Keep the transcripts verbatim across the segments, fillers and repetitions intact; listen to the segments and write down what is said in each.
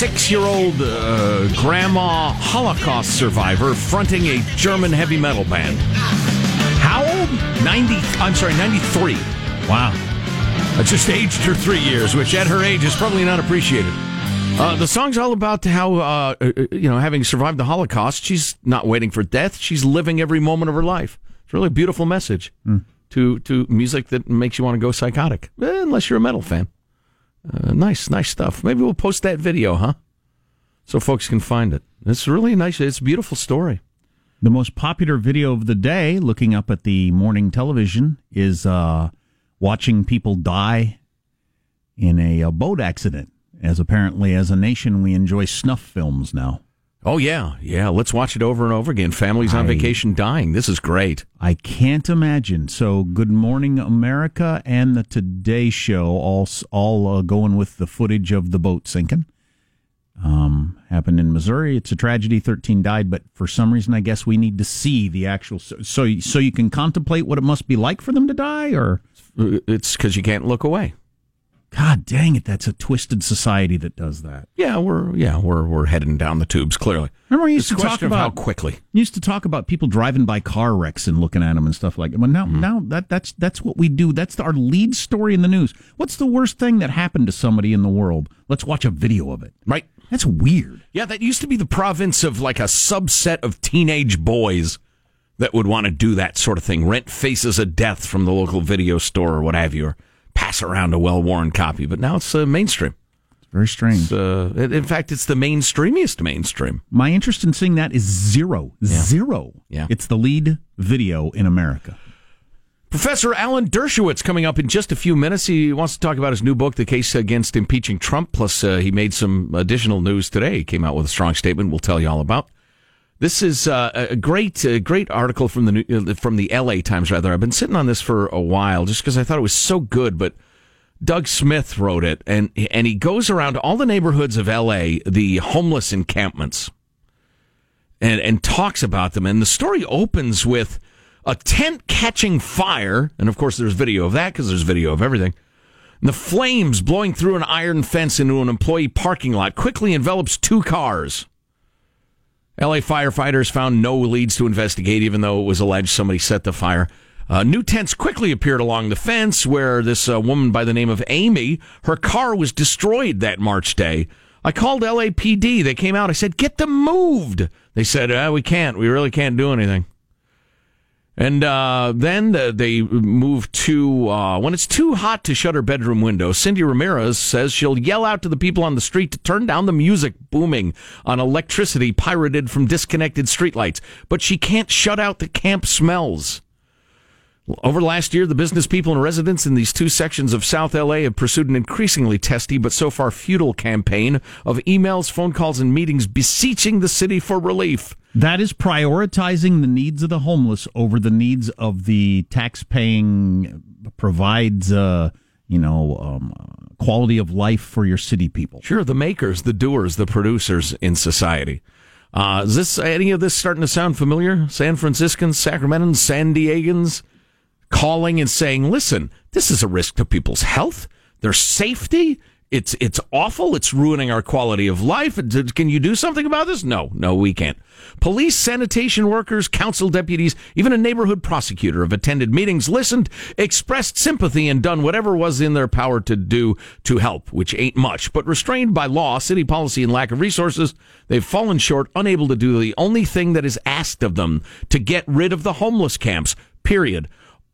sixty-six-year-old uh, grandma Holocaust survivor fronting a German heavy metal band. How old? ninety, I'm sorry, ninety-three. Wow. I just aged her three years, which at her age is probably not appreciated. Uh, the song's all about how, uh, you know, having survived the Holocaust, she's not waiting for death. She's living every moment of her life. It's really a beautiful message mm. to, to music that makes you want to go psychotic, eh, unless you're a metal fan. Uh, nice, nice stuff. Maybe we'll post that video, huh? So folks can find it. It's really nice. It's a beautiful story. The most popular video of the day, looking up at the morning television, is uh, watching people die in a, a boat accident. As apparently, as a nation, we enjoy snuff films now. Oh, yeah. Yeah, let's watch it over and over again. Families on I, vacation dying. This is great. I can't imagine. So, Good Morning America and the Today Show all all uh, going with the footage of the boat sinking. Um, happened in Missouri. It's a tragedy. thirteen died, but for some reason, I guess we need to see the actual... So, so, so you can contemplate what it must be like for them to die, or... It's because you can't look away. God dang it! That's a twisted society that does that. Yeah, we're yeah we're we're heading down the tubes. Clearly, remember we used this to talk about how quickly. Used to talk about people driving by car wrecks and looking at them and stuff like that. Well, now mm. now that that's that's what we do. That's our lead story in the news. What's the worst thing that happened to somebody in the world? Let's watch a video of it. Right? That's weird. Yeah, that used to be the province of like a subset of teenage boys that would want to do that sort of thing. Rent Faces of Death from the local video store or what have you. Or pass around a well-worn copy, but now it's uh, mainstream. It's very strange. It's, uh, in fact, it's the mainstreamiest mainstream. My interest in seeing that is zero. Yeah. Zero. Yeah. It's the lead video in America. Professor Alan Dershowitz coming up in just a few minutes. He wants to talk about his new book, The Case Against Impeaching Trump, plus uh, he made some additional news today. He came out with a strong statement we'll tell you all about. This is uh, a great, a great article from the from the L A Times. Rather, I've been sitting on this for a while just because I thought it was so good. But Doug Smith wrote it, and and he goes around all the neighborhoods of L A, the homeless encampments, and and talks about them. And the story opens with a tent catching fire, and of course there's video of that because there's video of everything. And the flames blowing through an iron fence into an employee parking lot quickly envelops two cars. L A firefighters found no leads to investigate, even though it was alleged somebody set the fire. Uh, new tents quickly appeared along the fence where this uh, woman by the name of Amy, her car was destroyed that March day. I called L A P D. They came out. I said, get them moved. They said, uh, we can't. We really can't do anything. And uh, then uh, they moved to, uh, when it's too hot to shut her bedroom window, Cindy Ramirez says she'll yell out to the people on the street to turn down the music booming on electricity pirated from disconnected streetlights. But she can't shut out the camp smells. Over last year, the business people and residents in these two sections of South L A have pursued an increasingly testy but so far futile campaign of emails, phone calls, and meetings beseeching the city for relief. That is prioritizing the needs of the homeless over the needs of the tax-paying provides, uh, you know, um, quality of life for your city people. Sure, the makers, the doers, the producers in society. Uh, is this any of this starting to sound familiar? San Franciscans, Sacramentans, San Diegans? Calling and saying, listen, this is a risk to people's health, their safety. It's it's awful. It's ruining our quality of life. Can you do something about this? No, no, we can't. Police, sanitation workers, council deputies, even a neighborhood prosecutor have attended meetings, listened, expressed sympathy, and done whatever was in their power to do to help, which ain't much. But restrained by law, city policy, and lack of resources, they've fallen short, unable to do the only thing that is asked of them, to get rid of the homeless camps, period.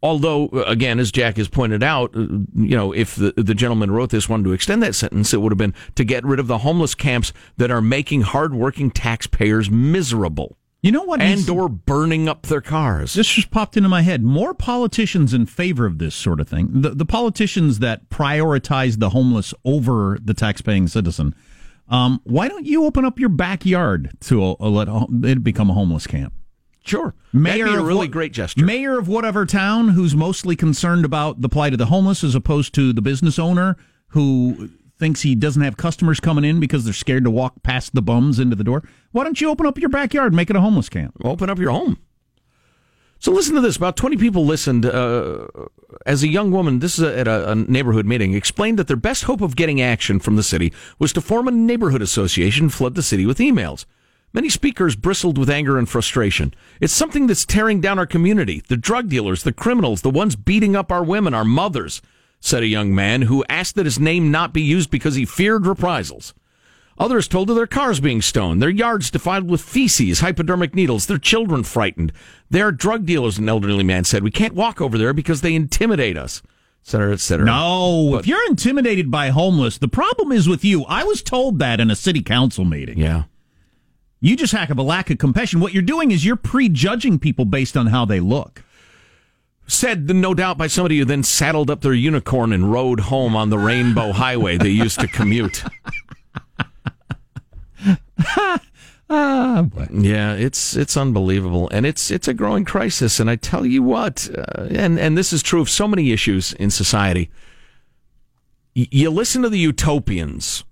Although, again, as Jack has pointed out, you know, if the, the gentleman wrote this wanted to extend that sentence, it would have been to get rid of the homeless camps that are making hardworking taxpayers miserable. You know what? And is, or burning up their cars. This just popped into my head. More politicians in favor of this sort of thing. The, the politicians that prioritize the homeless over the taxpaying citizen. Um, why don't you open up your backyard to a, a let a, it become a homeless camp? Sure. Mayor That'd be a really what, great gesture. Mayor of whatever town who's mostly concerned about the plight of the homeless as opposed to the business owner who thinks he doesn't have customers coming in because they're scared to walk past the bums into the door. Why don't you open up your backyard and make it a homeless camp? Open up your home. So listen to this. About twenty people listened uh, as a young woman, this is a, at a, a neighborhood meeting, explained that their best hope of getting action from the city was to form a neighborhood association and flood the city with emails. Many speakers bristled with anger and frustration. It's something that's tearing down our community. The drug dealers, the criminals, the ones beating up our women, our mothers, said a young man who asked that his name not be used because he feared reprisals. Others told of their cars being stoned, their yards defiled with feces, hypodermic needles, their children frightened. They're drug dealers, an elderly man said. We can't walk over there because they intimidate us, et cetera, et cetera. No, but if you're intimidated by homeless, the problem is with you. I was told that in a city council meeting. Yeah. You just hack up a lack of compassion. What you're doing is you're prejudging people based on how they look. Said, no doubt, by somebody who then saddled up their unicorn and rode home on the rainbow highway they used to commute. ah, yeah, it's it's unbelievable, and it's it's a growing crisis. And I tell you what, uh, and and this is true of so many issues in society. Y- you listen to the utopians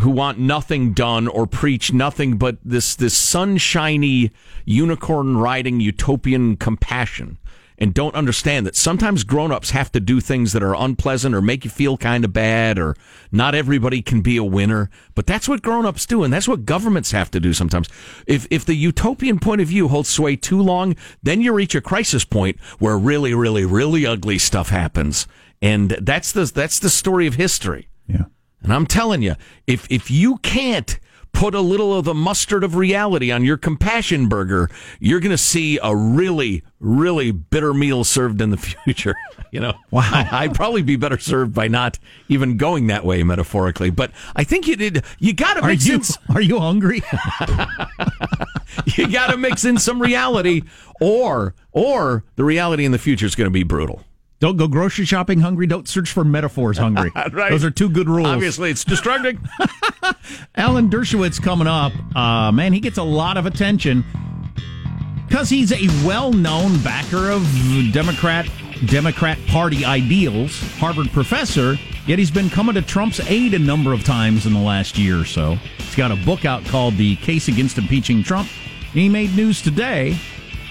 who want nothing done or preach nothing but this this sunshiny unicorn riding utopian compassion, and don't understand that sometimes grown-ups have to do things that are unpleasant or make you feel kind of bad, or not everybody can be a winner. But that's what grown-ups do, and that's what governments have to do sometimes. If if the utopian point of view holds sway too long, then you reach a crisis point where really, really, really ugly stuff happens. And that's the that's the story of history. Yeah. And I'm telling you, if if you can't put a little of the mustard of reality on your compassion burger, you're going to see a really, really bitter meal served in the future. You know, wow. I, I'd probably be better served by not even going that way metaphorically. But I think you did. You got to mix in. Are you hungry? You got to mix in some reality, or or the reality in the future is going to be brutal. Don't go grocery shopping hungry. Don't search for metaphors hungry. Right. Those are two good rules. Obviously, it's destructing. Alan Dershowitz coming up. Uh, man, he gets a lot of attention because he's a well-known backer of Democrat Democrat Party ideals, Harvard professor, yet he's been coming to Trump's aid a number of times in the last year or so. He's got a book out called The Case Against Impeaching Trump, and he made news today.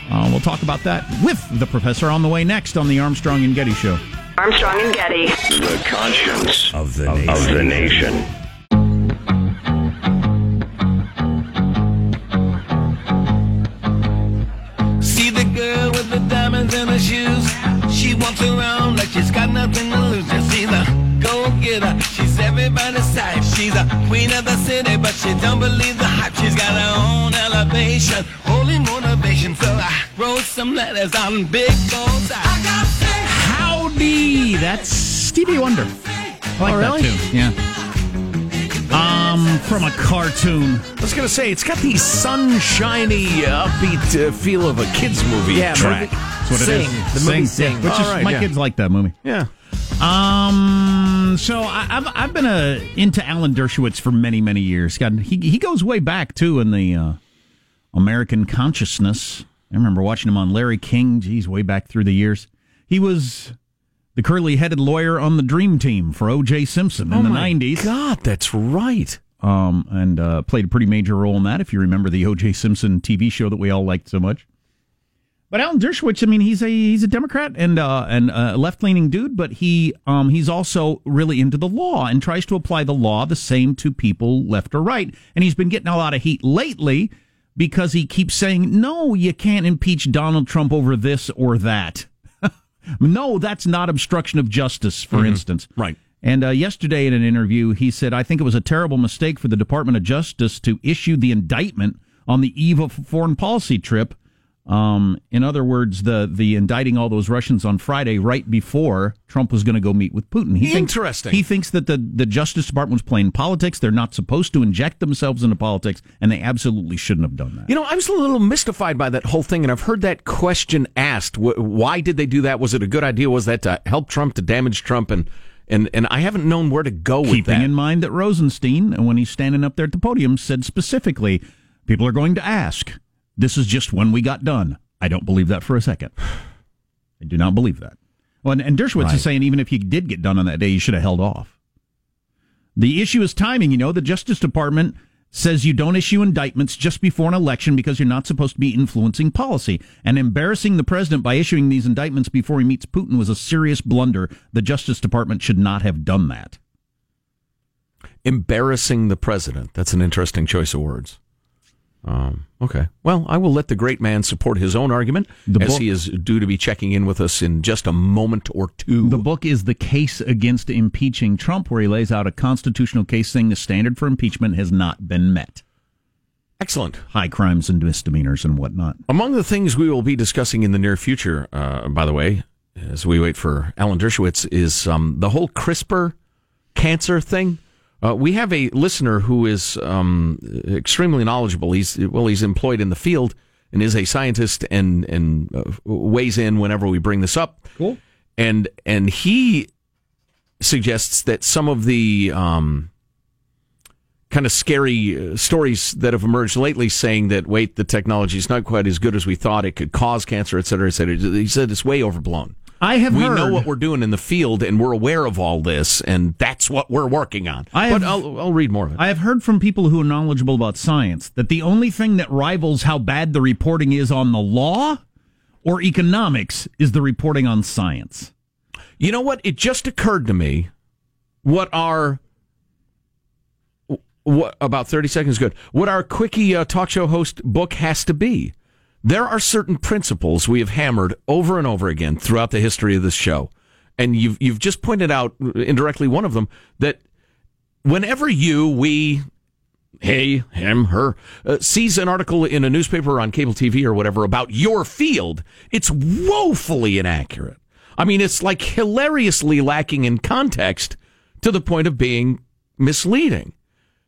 Uh, we'll talk about that with the professor on the way next on the Armstrong and Getty Show. Armstrong and Getty. The conscience of the, of, nation. Of the nation. See the girl with the diamonds in her shoes. She walks around like she's got nothing to lose. Just see the go-getter. She's everybody's type. She's a queen of the city, but she don't believe the hype. She's got her own elevation. Holy motivation. So I wrote some letters on big goals. I got faith. Howdy. That's Stevie Wonder. I like oh, really? That tune. Yeah. Um, from a cartoon. I was going to say, it's got the sunshiny, uh, upbeat uh, feel of a kid's movie yeah, track. Movie. That's what Sing. It is. The Sing. Movie Sing. Which is, right, my yeah. kids like that movie. Yeah. Um. So I, I've I've been uh, into Alan Dershowitz for many many years. God, he he goes way back too in the uh, American consciousness. I remember watching him on Larry King. Geez, way back through the years. He was the curly headed lawyer on the Dream Team for O J. Simpson in oh the nineties. God, that's right. Um, and uh, played a pretty major role in that. If you remember the O J. Simpson T V show that we all liked so much. But Alan Dershowitz, I mean, he's a he's a Democrat and uh, and a left-leaning dude, but he um, he's also really into the law and tries to apply the law the same to people left or right. And he's been getting a lot of heat lately because he keeps saying, no, you can't impeach Donald Trump over this or that. No, that's not obstruction of justice, for mm-hmm. instance. Right. And uh, yesterday in an interview, he said, I think it was a terrible mistake for the Department of Justice to issue the indictment on the eve of a foreign policy trip. Um, in other words, the the indicting all those Russians on Friday right before Trump was going to go meet with Putin. He Interesting. Thinks, he thinks that the, the Justice Department was playing politics. They're not supposed to inject themselves into politics, and they absolutely shouldn't have done that. You know, I was a little mystified by that whole thing, and I've heard that question asked. Why did they do that? Was it a good idea? Was that to help Trump, to damage Trump? And And and I haven't known where to go with that. Keeping in mind that Rosenstein, when he's standing up there at the podium, said specifically, people are going to ask. This is just when we got done. I don't believe that for a second. I do not believe that. Well, and, and Dershowitz right. is saying even if you did get done on that day, you should have held off. The issue is timing. You know, the Justice Department says you don't issue indictments just before an election because you're not supposed to be influencing policy. And embarrassing the president by issuing these indictments before he meets Putin was a serious blunder. The Justice Department should not have done that. Embarrassing the president. That's an interesting choice of words. Um, okay. Well, I will let the great man support his own argument, the as book, he is due to be checking in with us in just a moment or two. The book is The Case Against Impeaching Trump, where he lays out a constitutional case saying the standard for impeachment has not been met. Excellent. High crimes and misdemeanors and whatnot. Among the things we will be discussing in the near future, uh, by the way, as we wait for Alan Dershowitz, is um, the whole CRISPR cancer thing. Uh, we have a listener who is um, extremely knowledgeable. He's well, he's employed in the field and is a scientist, and and uh, weighs in whenever we bring this up. Cool. And and he suggests that some of the um, kind of scary stories that have emerged lately, saying that wait, the technology is not quite as good as we thought. It could cause cancer, et cetera, et cetera. He said it's way overblown. I have we heard. know what we're doing in the field, and we're aware of all this, and that's what we're working on. I have, but I'll, I'll read more of it. I have heard from people who are knowledgeable about science that the only thing that rivals how bad the reporting is on the law or economics is the reporting on science. You know what? It just occurred to me what our, what, about thirty seconds ago, what our quickie uh, talk show host book has to be. There are certain principles we have hammered over and over again throughout the history of this show. And you've you've just pointed out indirectly one of them, that whenever you, we, hey, him, her, uh, sees an article in a newspaper or on cable T V or whatever about your field, it's woefully inaccurate. I mean, it's like hilariously lacking in context to the point of being misleading.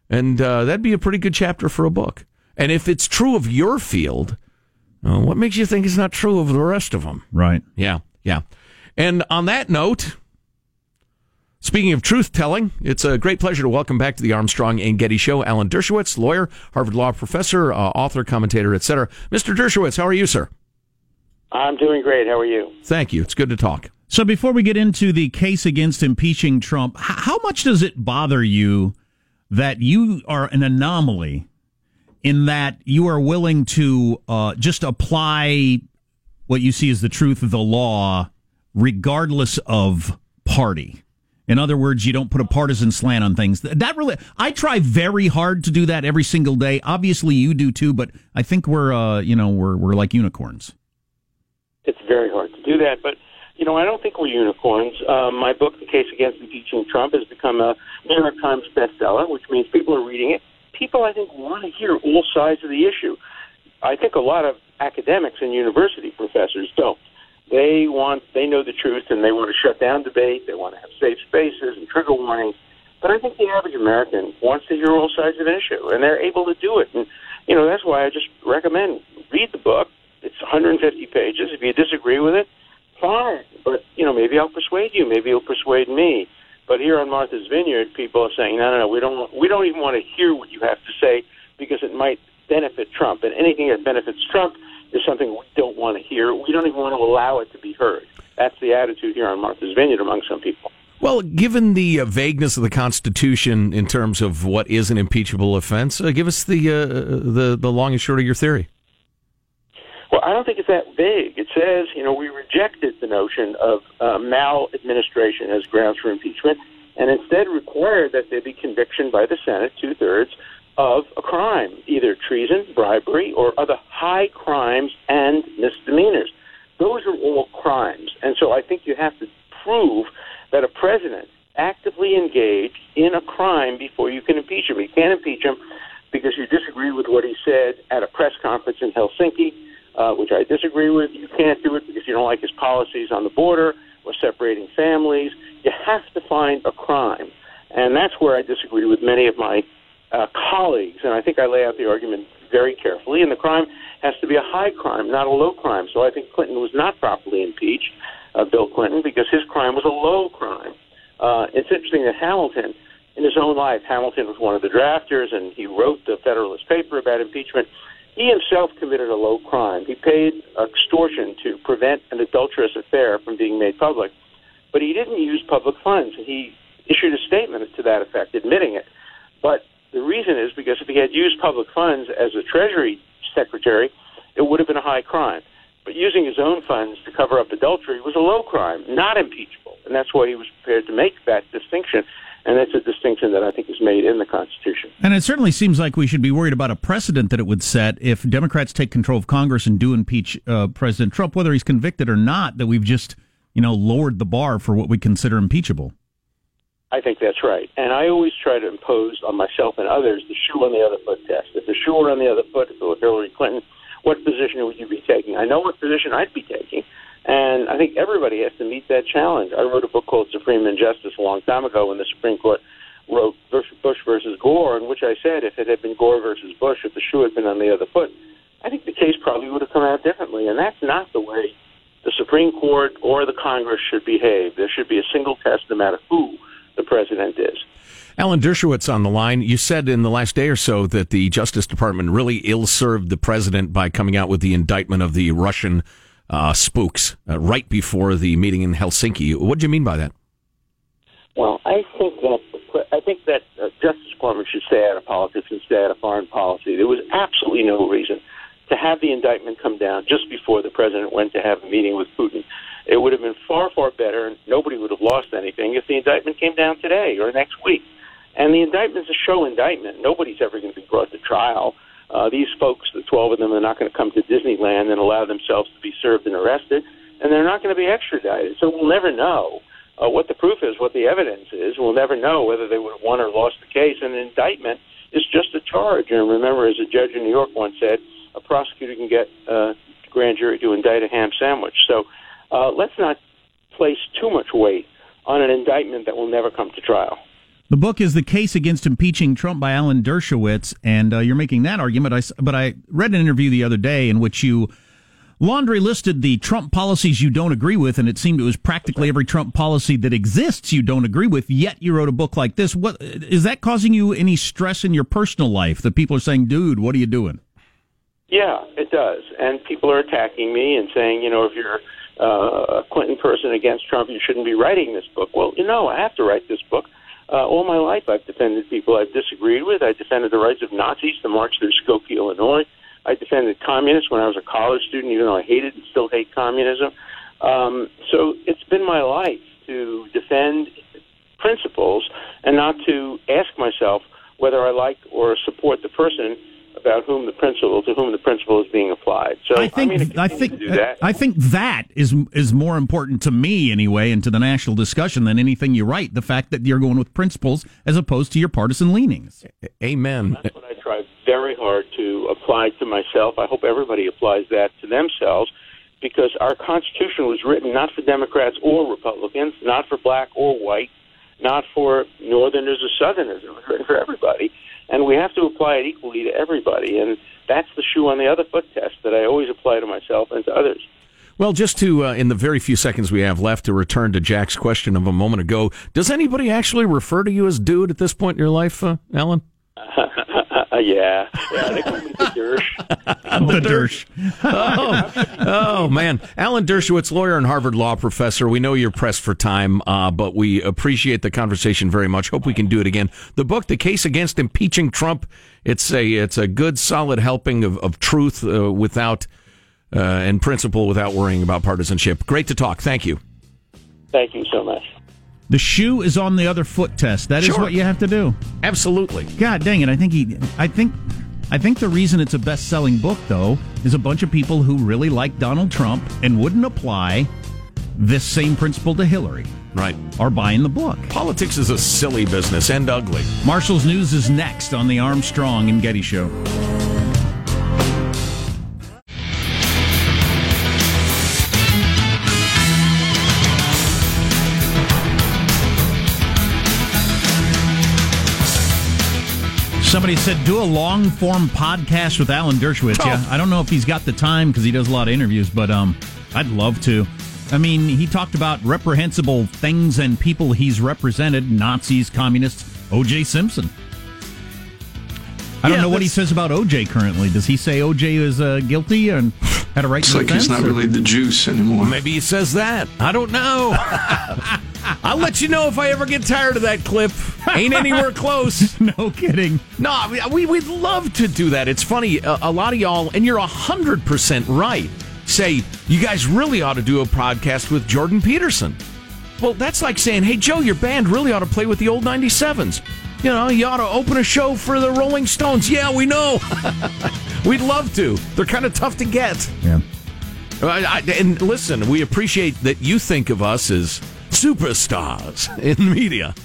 And uh, that'd be a pretty good chapter for a book. And if it's true of your field... Uh, what makes you think it's not true of the rest of them? Right. Yeah, yeah. And on that note, speaking of truth-telling, it's a great pleasure to welcome back to the Armstrong and Getty Show Alan Dershowitz, lawyer, Harvard Law professor, uh, author, commentator, et cetera. Mister Dershowitz, how are you, sir? I'm doing great. How are you? Thank you. It's good to talk. So before we get into the case against impeaching Trump, h- how much does it bother you that you are an anomaly in that you are willing to uh, just apply what you see as the truth of the law regardless of party? In other words, you don't put a partisan slant on things. That really, I try very hard to do that every single day. Obviously, you do too, but I think we're, uh, you know, we're we're like unicorns. It's very hard to do that, but you know, I don't think we're unicorns. Uh, my book, The Case Against Impeaching Trump, has become a New York Times bestseller, which means people are reading it. People, I think, want to hear all sides of the issue. I think a lot of academics and university professors don't. They want, they know the truth, and they want to shut down debate. They want to have safe spaces and trigger warnings. But I think the average American wants to hear all sides of an issue, and they're able to do it. And, you know, that's why I just recommend read the book. It's one hundred fifty pages. If you disagree with it, fine. But, you know, maybe I'll persuade you. Maybe you'll persuade me. But here on Martha's Vineyard, people are saying, no, no, no, we don't, we don't even want to hear what you have to say because it might benefit Trump. And anything that benefits Trump is something we don't want to hear. We don't even want to allow it to be heard. That's the attitude here on Martha's Vineyard among some people. Well, given the uh, vagueness of the Constitution in terms of what is an impeachable offense, uh, give us the, uh, the the long and short of your theory. Well, I don't think it's that vague. It says, you know, we rejected the notion of uh, maladministration as grounds for impeachment and instead required that there be conviction by the Senate, two-thirds, of a crime, either treason, bribery, or other high crimes and misdemeanors. Those are all crimes. And so I think you have to prove that a president actively engaged in a crime before you can impeach him. You can't impeach him because you disagree with what he said at a press conference in Helsinki, Uh, which I disagree with. You can't do it because you don't like his policies on the border or separating families. You have to find a crime. And that's where I disagree with many of my uh, colleagues. And I think I lay out the argument very carefully. And the crime has to be a high crime, not a low crime. So I think Clinton was not properly impeached, uh, Bill Clinton, because his crime was a low crime. Uh, it's interesting that Hamilton, in his own life, Hamilton was one of the drafters, and he wrote the Federalist paper about impeachment. He himself committed a low crime. He paid extortion to prevent an adulterous affair from being made public, but he didn't use public funds. He issued a statement to that effect, admitting it. But The reason is because if he had used public funds as a Treasury secretary, it would have been a high crime. But using his own funds to cover up adultery was a low crime, not impeachable. And that's why he was prepared to make that distinction. And that's a distinction that I think is made in the Constitution. And it certainly seems like we should be worried about a precedent that it would set if Democrats take control of Congress and do impeach uh, President Trump, whether he's convicted or not, that we've just, you know, lowered the bar for what we consider impeachable. I think that's right. And I always try to impose on myself and others the shoe on the other foot test. If the shoe were on the other foot, if it were Hillary Clinton, what position would you be taking? I know what position I'd be taking. And I think everybody has to meet that challenge. I wrote a book called Supreme Injustice a long time ago when the Supreme Court wrote Bush versus Gore, in which I said if it had been Gore versus Bush, if the shoe had been on the other foot, I think the case probably would have come out differently. And that's not the way the Supreme Court or the Congress should behave. There should be a single test no matter who the president is. Alan Dershowitz on the line. You said in the last day or so that the Justice Department really ill-served the president by coming out with the indictment of the Russian Uh, spooks uh, right before the meeting in Helsinki. What do you mean by that? Well, I think that I think that uh, Justice Department should stay out of politics and stay out of foreign policy. There was absolutely no reason to have the indictment come down just before the president went to have a meeting with Putin. It would have been far, far better, and nobody would have lost anything if the indictment came down today or next week. And the indictment's a show indictment. Nobody's ever going to be brought to trial. Uh, these folks, the twelve of them, are not going to come to Disneyland and allow themselves to be served and arrested, and they're not going to be extradited. So we'll never know uh, what the proof is, what the evidence is. We'll never know whether they would have won or lost the case. And an indictment is just a charge. And remember, as a judge in New York once said, a prosecutor can get a grand jury to indict a ham sandwich. So uh, let's not place too much weight on an indictment that will never come to trial. The book is The Case Against Impeaching Trump by Alan Dershowitz, and uh, you're making that argument. I, but I read an interview the other day in which you laundry listed the Trump policies you don't agree with, and it seemed it was practically every Trump policy that exists you don't agree with, yet you wrote a book like this. What, is that causing you any stress in your personal life that people are saying, dude, what are you doing? Yeah, it does. And people are attacking me and saying, you know, if you're uh, a Clinton person against Trump, you shouldn't be writing this book. Well, you know, I have to write this book. Uh, all my life, I've defended people I've disagreed with. I defended the rights of Nazis to march through Skokie, Illinois. I defended communists when I was a college student, even though I hated and still hate communism. Um, so it's been my life to defend principles and not to ask myself whether I like or support the person about whom the principle to whom the principle is being applied. So I think I, mean, I think that. I think that is is more important to me anyway, and to the national discussion than anything you write. The fact that you're going with principles as opposed to your partisan leanings. Amen. That's what I try very hard to apply to myself. I hope everybody applies that to themselves, because our Constitution was written not for Democrats or Republicans, not for black or white, not for Northerners or Southerners. It was written for everybody. And we have to apply it equally to everybody. And that's the shoe on the other foot test that I always apply to myself and to others. Well, just to, uh, in the very few seconds we have left, to return to Jack's question of a moment ago, does anybody actually refer to you as dude at this point in your life, uh, Alan? yeah. yeah. They call me the Dersh. the Dersh. oh. oh, man. Alan Dershowitz, lawyer and Harvard Law professor. We know you're pressed for time, uh, but we appreciate the conversation very much. Hope we can do it again. The book, The Case Against Impeaching Trump, it's a it's a good, solid helping of, of truth uh, without uh, and principle without worrying about partisanship. Great to talk. Thank you. Thank you so much. The shoe is on the other foot test. That sure. is what you have to do. Absolutely. God dang it. I think he I think I think the reason it's a best-selling book, though, is a bunch of people who really like Donald Trump and wouldn't apply this same principle to Hillary. Right. Are buying the book. Politics is a silly business and ugly. Marshall's News is next on the Armstrong and Getty Show. Somebody said, do a long-form podcast with Alan Dershowitz. Oh. Yeah, I don't know if he's got the time because he does a lot of interviews, but um, I'd love to. I mean, he talked about reprehensible things and people he's represented, Nazis, communists, O J. Simpson. I yeah, don't know what he says about O J currently. Does he say O J is uh, guilty and had a right to defense? It's like he's not really the juice anymore. Maybe he says that. I don't know. I'll let you know if I ever get tired of that clip. Ain't anywhere close. No kidding. No, we, we'd love to do that. It's funny. A, a lot of y'all, and you're one hundred percent right, say, you guys really ought to do a podcast with Jordan Peterson. Well, that's like saying, hey, Joe, your band really ought to play with the old ninety-sevens. You know, you ought to open a show for the Rolling Stones. Yeah, we know. We'd love to. They're kind of tough to get. Yeah. I, I, and listen, we appreciate that you think of us as superstars in the media.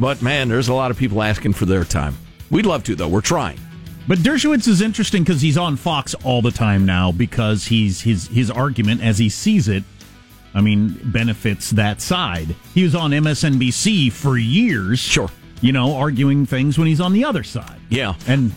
But, man, there's a lot of people asking for their time. We'd love to, though. We're trying. But Dershowitz is interesting because he's on Fox all the time now because he's his his argument, as he sees it, I mean, benefits that side. He was on M S N B C for years. Sure. You know, arguing things when he's on the other side. Yeah. And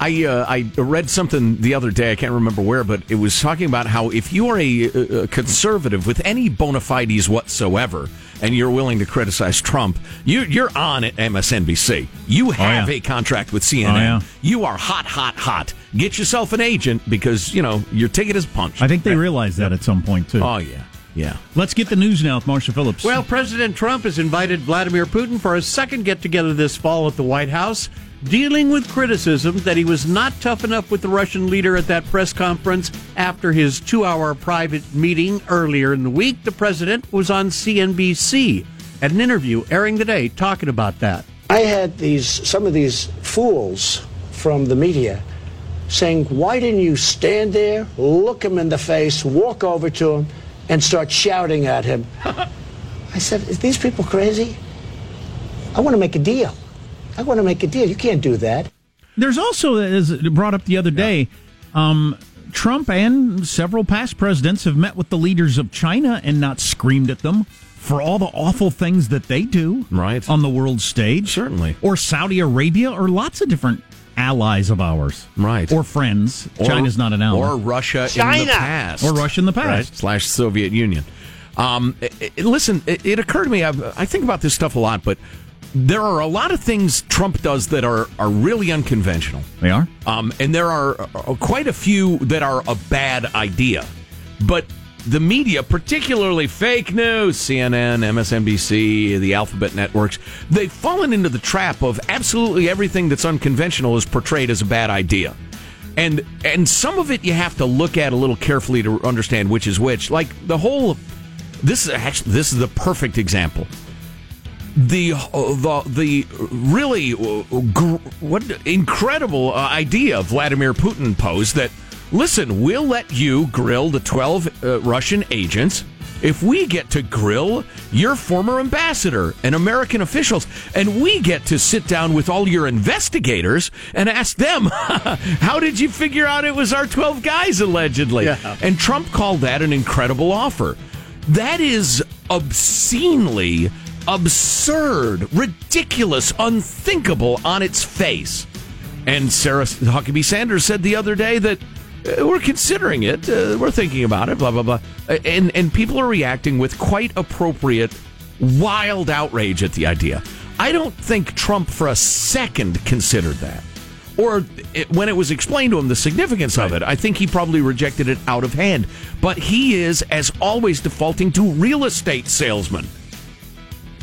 I uh, I read something the other day, I can't remember where, but it was talking about how if you are a, a conservative with any bona fides whatsoever and you're willing to criticize Trump, you, you're on at M S N B C. You have oh, yeah. a contract with C N N. Oh, yeah. You are hot, hot, hot. Get yourself an agent because, you know, your ticket is punched. I think they realized that at some point, too. Oh, yeah. Yeah. Let's get the news now with Marsha Phillips. Well, President Trump has invited Vladimir Putin for a second get-together this fall at the White House, dealing with criticism that he was not tough enough with the Russian leader at that press conference after his two-hour private meeting earlier in the week. The president was on C N B C at an interview airing today talking about that. I had these some of these fools from the media saying, why didn't you stand there, look him in the face, walk over to him, and start shouting at him? I said, is these people crazy? I want to make a deal. I want to make a deal. You can't do that. There's also, as brought up the other day, um, Trump and several past presidents have met with the leaders of China and not screamed at them for all the awful things that they do right. on the world stage. Certainly. Or Saudi Arabia or lots of different allies of ours. Right. Or friends. Or, China's not an ally. Or Russia China. in the past. Or Russia in the past. Right. Slash Soviet Union. Um, it, it, listen, it, it occurred to me, I've, I think about this stuff a lot, but there are a lot of things Trump does that are, are really unconventional. They are? Um, and there are uh, quite a few that are a bad idea. But the media, particularly fake news, C N N, M S N B C, the alphabet networks, they've fallen into the trap of absolutely everything that's unconventional is portrayed as a bad idea. And, and some of it you have to look at a little carefully to understand which is which. Like the whole, this is actually, this is the perfect example. The uh, the the really uh, gr- what incredible uh, idea Vladimir Putin posed that, listen, we'll let you grill the twelve uh, Russian agents if we get to grill your former ambassador and American officials, and we get to sit down with all your investigators and ask them, how did you figure out it was our twelve guys, allegedly? Yeah. And Trump called that an incredible offer. That is obscenely absurd, ridiculous, unthinkable on its face. And Sarah Huckabee Sanders said the other day that uh, we're considering it, uh, we're thinking about it, blah, blah, blah. And, and people are reacting with quite appropriate, wild outrage at the idea. I don't think Trump for a second considered that. Or it, when it was explained to him, the significance right. of it, I think he probably rejected it out of hand. But he is, as always, defaulting to real estate salesmen.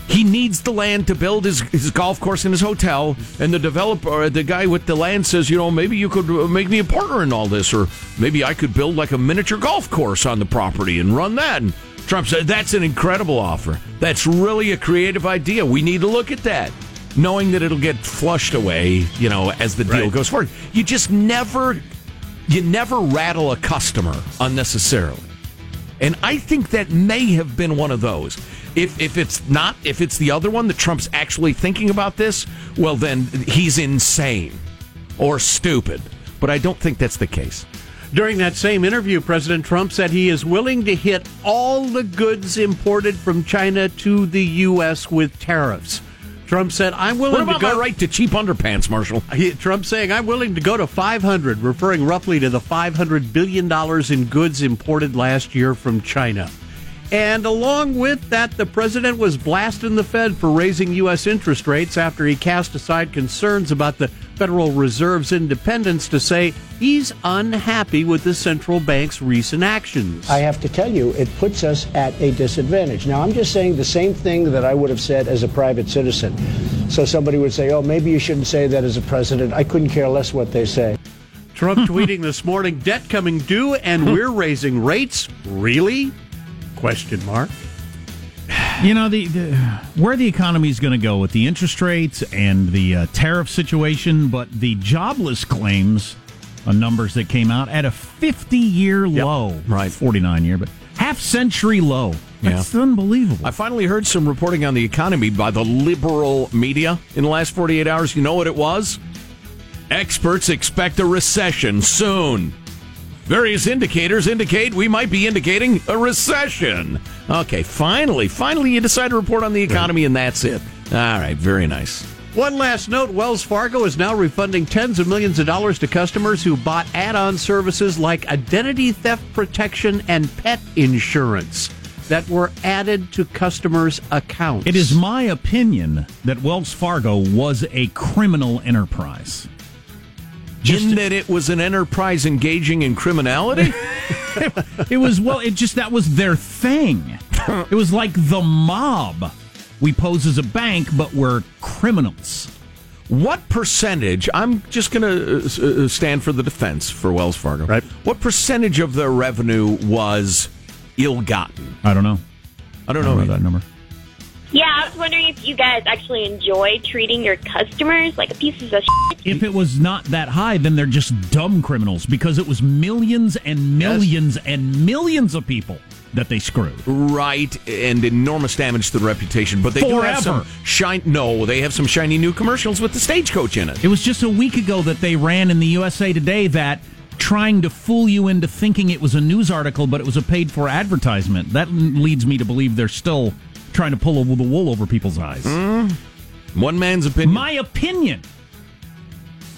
He needs the land to build his, his golf course and his hotel, and the developer, the guy with the land says, you know, maybe you could make me a partner in all this, or maybe I could build like a miniature golf course on the property and run that. And Trump said, that's an incredible offer. That's really a creative idea. We need to look at that, knowing that it'll get flushed away, you know, as the deal right. goes forward. You just never, you never rattle a customer unnecessarily. And I think that may have been one of those. If if it's not, if it's the other one that Trump's actually thinking about this, well, then he's insane or stupid. But I don't think that's the case. During that same interview, President Trump said he is willing to hit all the goods imported from China to the U S with tariffs. Trump said, I'm willing to go... What about my right to cheap underpants, Marshall? Trump saying, I'm willing to go to five hundred, referring roughly to the five hundred billion dollars in goods imported last year from China. And along with that, the president was blasting the Fed for raising U S interest rates after he cast aside concerns about the Federal Reserve's independence to say he's unhappy with the central bank's recent actions. I have to tell you, it puts us at a disadvantage. Now, I'm just saying the same thing that I would have said as a private citizen. So somebody would say, oh, maybe you shouldn't say that as a president. I couldn't care less what they say. Trump tweeting this morning, debt coming due and we're raising rates? Really? Question mark. You know, the, the where the economy is going to go with the interest rates and the uh, tariff situation, but the jobless claims uh, numbers that came out at a fifty-year yep, low. Right. forty-nine-year, but half-century low. That's yeah. unbelievable. I finally heard some reporting on the economy by the liberal media in the last forty-eight hours. You know what it was? Experts expect a recession soon. Various indicators indicate we might be indicating a recession. Okay, finally, finally you decide to report on the economy and that's it. All right, very nice. One last note, Wells Fargo is now refunding tens of millions of dollars to customers who bought add-on services like identity theft protection and pet insurance that were added to customers' accounts. It is my opinion that Wells Fargo was a criminal enterprise. Just in that it was an enterprise engaging in criminality? It was, well, it just, that was their thing. It was like the mob. We pose as a bank, but we're criminals. What percentage, I'm just going to uh, stand for the defense for Wells Fargo. Right. What percentage of their revenue was ill-gotten? I don't know. I don't know, I don't know that number. Yeah, I was wondering if you guys actually enjoy treating your customers like pieces of shit. If it was not that high, then they're just dumb criminals because it was millions and millions yes. and millions of people that they screwed. Right, and enormous damage to the reputation. But they Forever. do have some shine. No, they have some shiny new commercials with the stagecoach in it. It was just a week ago that they ran in the U S A Today that trying to fool you into thinking it was a news article, but it was a paid-for advertisement. That leads me to believe they're still trying to pull the wool over people's eyes. Mm. One man's opinion. My opinion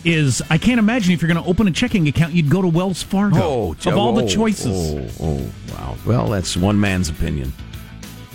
is, I can't imagine if you're going to open a checking account, you'd go to Wells Fargo. Oh, of all oh, the choices. Oh, oh, wow. Well, that's one man's opinion.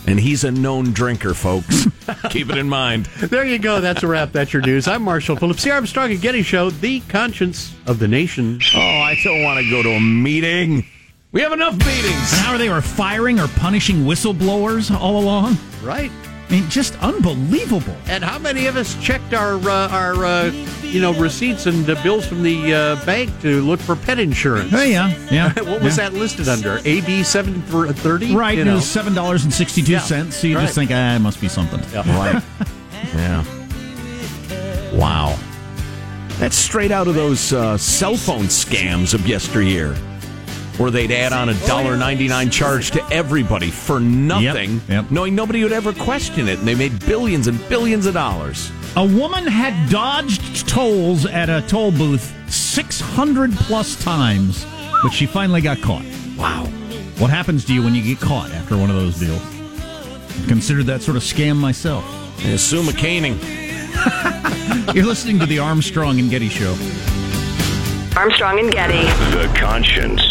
And he's a known drinker, folks. Keep it in mind. There you go. That's a wrap. That's your news. I'm Marshall Phillips. The Armstrong and Getty Show, the conscience of the nation. Oh, I don't want to go to a meeting. We have enough meetings. And how are they were firing or punishing whistleblowers all along? Right. I mean, just unbelievable. And how many of us checked our, uh, our uh, you know, receipts and uh, bills from the uh, bank to look for pet insurance? Oh, yeah, yeah. What was yeah. that listed under? A B seven thirty? Right, you know? It was seven dollars and sixty-two cents, yeah. so you right. just think, ah, it must be something. Yeah. Right. yeah. Wow. That's straight out of those uh, cell phone scams of yesteryear, where they'd add on a one dollar and ninety-nine cents charge to everybody for nothing, yep, yep. knowing nobody would ever question it, and they made billions and billions of dollars. A woman had dodged tolls at a toll booth six hundred plus times, but she finally got caught. Wow. What happens to you when you get caught after one of those deals? I've considered that sort of scam myself. I assume a caning. You're listening to the Armstrong and Getty Show. Armstrong and Getty. The conscience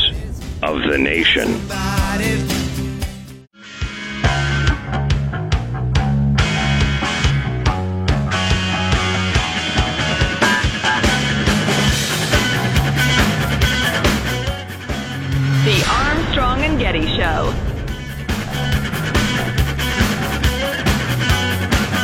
of the nation. The Armstrong and Getty Show.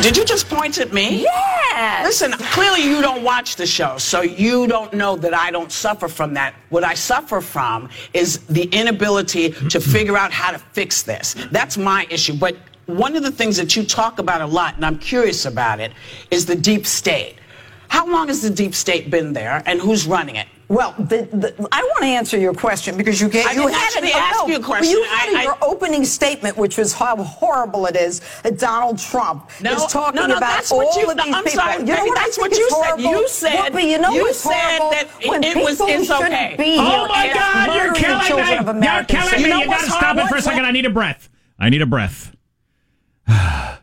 Did you just point at me? Yes! Listen, clearly you don't watch the show, so you don't know that I don't suffer from that. What I suffer from is the inability to figure out how to fix this. That's my issue. But one of the things that you talk about a lot, and I'm curious about it, is the deep state. How long has the deep state been there, and who's running it? Well, the, the, I want to answer your question because you gave, I you had an, ask oh, you a question. You had I, your I, opening statement, which was how horrible it is that Donald Trump no, is talking no, no, about all you, of these I'm people. Sorry, you know baby, what that's I think what you is horrible? You said, Ruby, you know you what's said horrible? That when it was it's okay. Be oh my God, you're killing me! You're killing so me! You, know you got to stop it for a second. I need a breath. I need a breath. I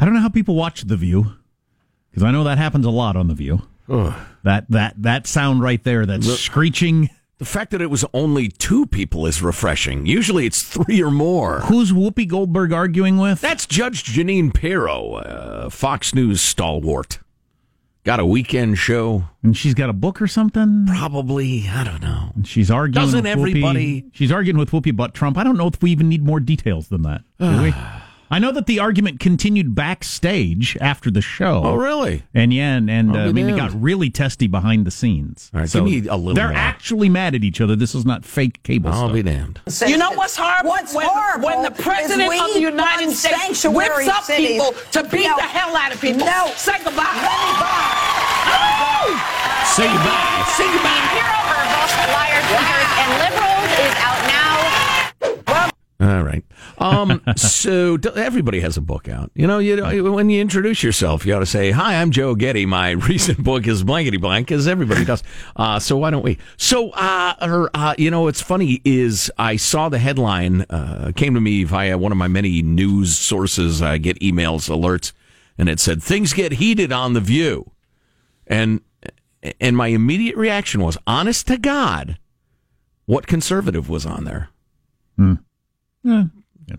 don't know how people watch The View because I know that happens a lot on The View. Oh. That that that sound right there, that the, screeching. The fact that it was only two people is refreshing. Usually it's three or more. Who's Whoopi Goldberg arguing with? That's Judge Jeanine Pirro, uh, Fox News stalwart. Got a weekend show. And she's got a book or something? Probably. I don't know. And she's arguing Doesn't with everybody... Whoopi. She's arguing with Whoopi about Trump. I don't know if we even need more details than that. Do we? I know that the argument continued backstage after the show. Oh, really? And yeah, and, and uh, I mean, it got really testy behind the scenes. All right, so give me a little They're more. actually mad at each other. This is not fake cable I'll stuff. I'll be damned. You know what's horrible? What's when, horrible? When the president of the United States whips up cities. people to beat no. the hell out of people. No. Say goodbye. Oh! Say goodbye. Say goodbye. Pirro, her liars, liars, and liberals is out now. Well, all right. Um, so everybody has a book out. You know, you when you introduce yourself, you ought to say, "Hi, I'm Joe Getty. My recent book is blankety blank," as everybody does. Uh, so why don't we? So, uh, or, uh, you know, what's funny is I saw the headline, uh, came to me via one of my many news sources. I get emails, alerts, and it said, "Things get heated on The View." And, and my immediate reaction was, honest to God, what conservative was on there? Hmm. Yeah. yeah.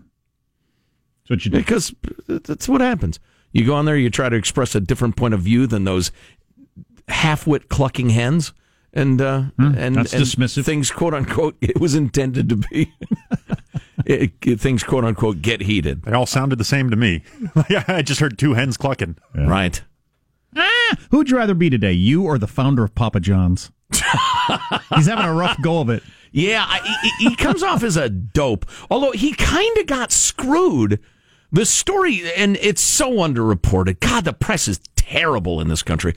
That's what you do. Because that's what happens. You go on there, you try to express a different point of view than those half-wit clucking hens, and uh, mm, and, that's and dismissive. Things, quote-unquote, it was intended to be. it, it, things, quote-unquote, get heated. They all sounded the same to me. I just heard two hens clucking. Yeah. Right. Ah, who'd you rather be today, you or the founder of Papa John's? He's having a rough go of it. Yeah, I, he, he comes off as a dope, although he kind of got screwed. The story, and it's so underreported. God, the press is terrible in this country.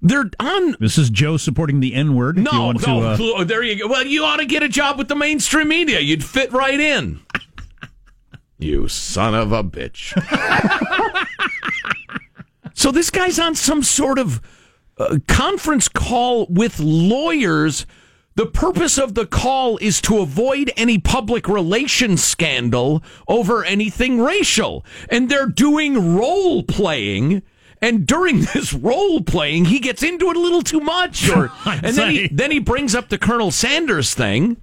They're on. This is Joe supporting the N-word. No, if you want no, to, uh... there you go. Well, you ought to get a job with the mainstream media. You'd fit right in. You son of a bitch. So this guy's on some sort of uh, conference call with lawyers. The purpose of the call is to avoid any public relations scandal over anything racial. And they're doing role playing. And during this role playing, he gets into it a little too much. Or, and then he, then he brings up the Colonel Sanders thing.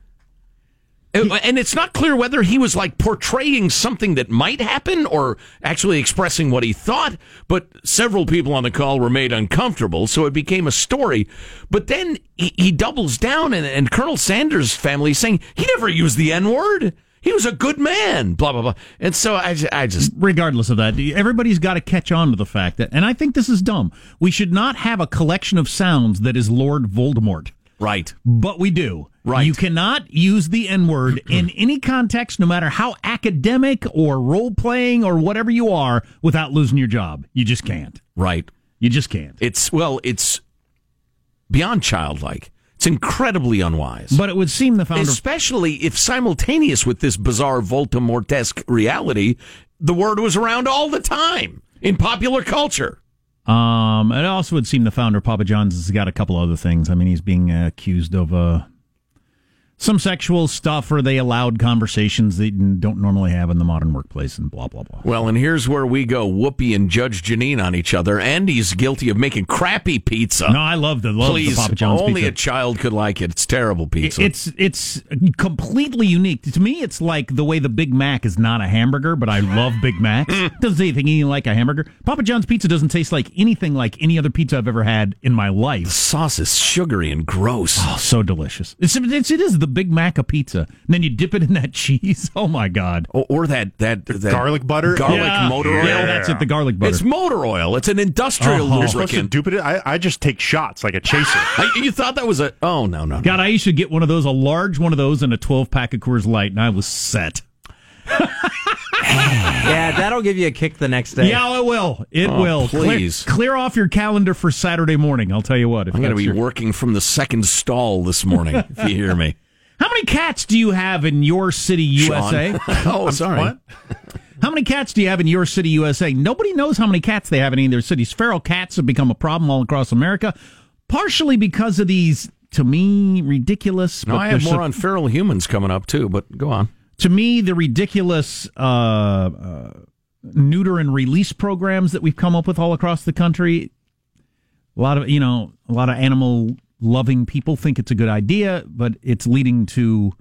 He, and it's not clear whether he was like portraying something that might happen or actually expressing what he thought. But several people on the call were made uncomfortable, so it became a story. But then he, he doubles down, and, and Colonel Sanders' family is saying he never used the N-word. He was a good man, blah, blah, blah. And so I, I just... Regardless of that, everybody's got to catch on to the fact that, and I think this is dumb, we should not have a collection of sounds that is Lord Voldemort. Right. But we do. Right. You cannot use the N-word in any context, no matter how academic or role-playing or whatever you are, without losing your job. You just can't. Right. You just can't. It's, well, it's beyond childlike. It's incredibly unwise. But it would seem the founder... Especially if simultaneous with this bizarre Voldemort-esque reality, the word was around all the time in popular culture. Um, it also would seem the founder of Papa John's has got a couple other things. I mean, he's being uh, accused of uh, some sexual stuff, or they allowed conversations they don't normally have in the modern workplace, and blah, blah, blah. Well, and here's where we go Whoopi and Judge Jeanine on each other, and he's guilty of making crappy pizza. No, I love the, love Please, the Papa John's only pizza. Only a child could like it. It's terrible pizza. It's, it's completely unique. To me, it's like the way the Big Mac is not a hamburger, but I love Big Macs. Doesn't say anything like a hamburger. Papa John's pizza doesn't taste like anything like any other pizza I've ever had in my life. The sauce is sugary and gross. Oh, so delicious. It's, it's, it is the Big Mac of pizza. And then you dip it in that cheese. Oh, my God. Or, or that, that, that... garlic butter? Garlic yeah. motor oil? Yeah, that's it, the garlic butter. It's motor oil. It's an industrial uh-huh. lubricant. You're supposed to dupe it. I, I just take shots like a chaser. I, you thought that was a... Oh, no, no, God, no. I used to get one of those, a large one of those, and a twelve-pack of Coors Light, and I was set. Yeah, that'll give you a kick the next day. Yeah, it will. It oh, will. Please. Clear, clear off your calendar for Saturday morning. I'll tell you what. If I'm going to be your... working from the second stall this morning, if you hear me. How many cats do you have in your city, U S A? oh, I'm sorry. What? How many cats do you have in your city, U S A? Nobody knows how many cats they have in any of their cities. Feral cats have become a problem all across America, partially because of these, to me, ridiculous... No, I have more so- on feral humans coming up, too, but go on. To me, the ridiculous uh, uh, neuter and release programs that we've come up with all across the country, a lot of, you know, a lot of animal loving people think it's a good idea, but it's leading to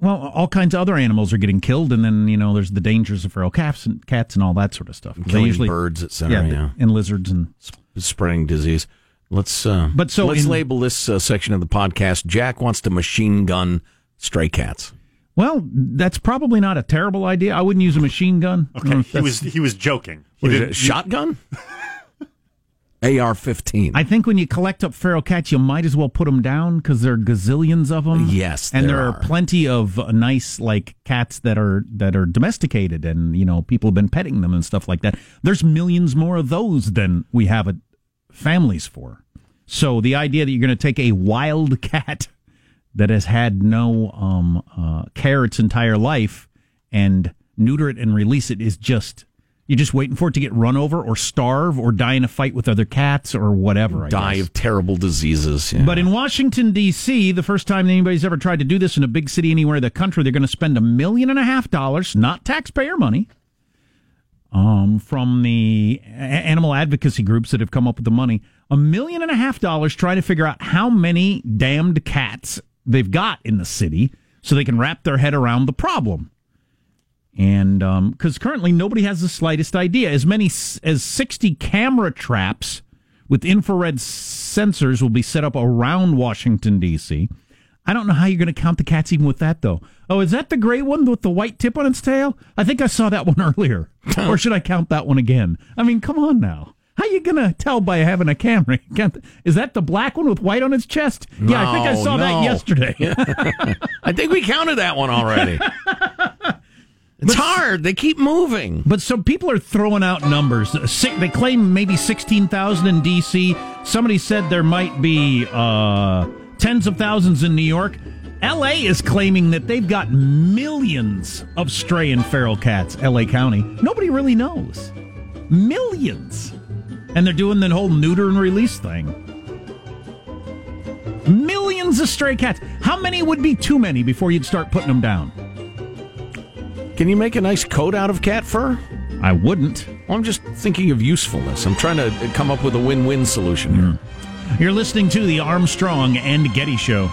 Well, all kinds of other animals are getting killed, and then, you know, there's the dangers of feral cats and cats and all that sort of stuff. Killing usually, birds, et cetera, yeah, yeah. And lizards and... spreading disease. Let's uh, but so let's in, label this uh, section of the podcast, Jack wants to machine gun stray cats. Well, that's probably not a terrible idea. I wouldn't use a machine gun. Okay, no, he was he was joking. He was it a shotgun? A R fifteen. I think when you collect up feral cats, you might as well put them down because there are gazillions of them. Yes, and there, there are. are plenty of nice like cats that are that are domesticated, and you know people have been petting them and stuff like that. There's millions more of those than we have a, families for. So the idea that you're going to take a wild cat that has had no um, uh, care its entire life and neuter it and release it is just. You're just waiting for it to get run over or starve or die in a fight with other cats or whatever. I die guess. of terrible diseases. Yeah. But in Washington, D C, the first time anybody's ever tried to do this in a big city anywhere in the country, they're going to spend a million and a half dollars, not taxpayer money, um, from the animal advocacy groups that have come up with the money, a million and a half dollars trying to figure out how many damned cats they've got in the city so they can wrap their head around the problem. And because um, currently nobody has the slightest idea. As many s- as sixty camera traps with infrared sensors will be set up around Washington, D C. I don't know how you're going to count the cats even with that, though. Oh, is that the gray one with the white tip on its tail? I think I saw that one earlier. Or should I count that one again? I mean, come on now. How are you going to tell by having a camera? Is that the black one with white on its chest? No, yeah, I think I saw no. that yesterday. I think we counted that one already. It's but, hard. They keep moving. But so people are throwing out numbers. Six, they claim maybe sixteen thousand in D C. Somebody said there might be uh, tens of thousands in New York. L A is claiming that they've got millions of stray and feral cats, L A County. Nobody really knows. Millions. And they're doing the whole neuter and release thing. Millions of stray cats. How many would be too many before you'd start putting them down? Can you make a nice coat out of cat fur? I wouldn't. Well, I'm just thinking of usefulness. I'm trying to come up with a win-win solution here. Mm. You're listening to the Armstrong and Getty Show.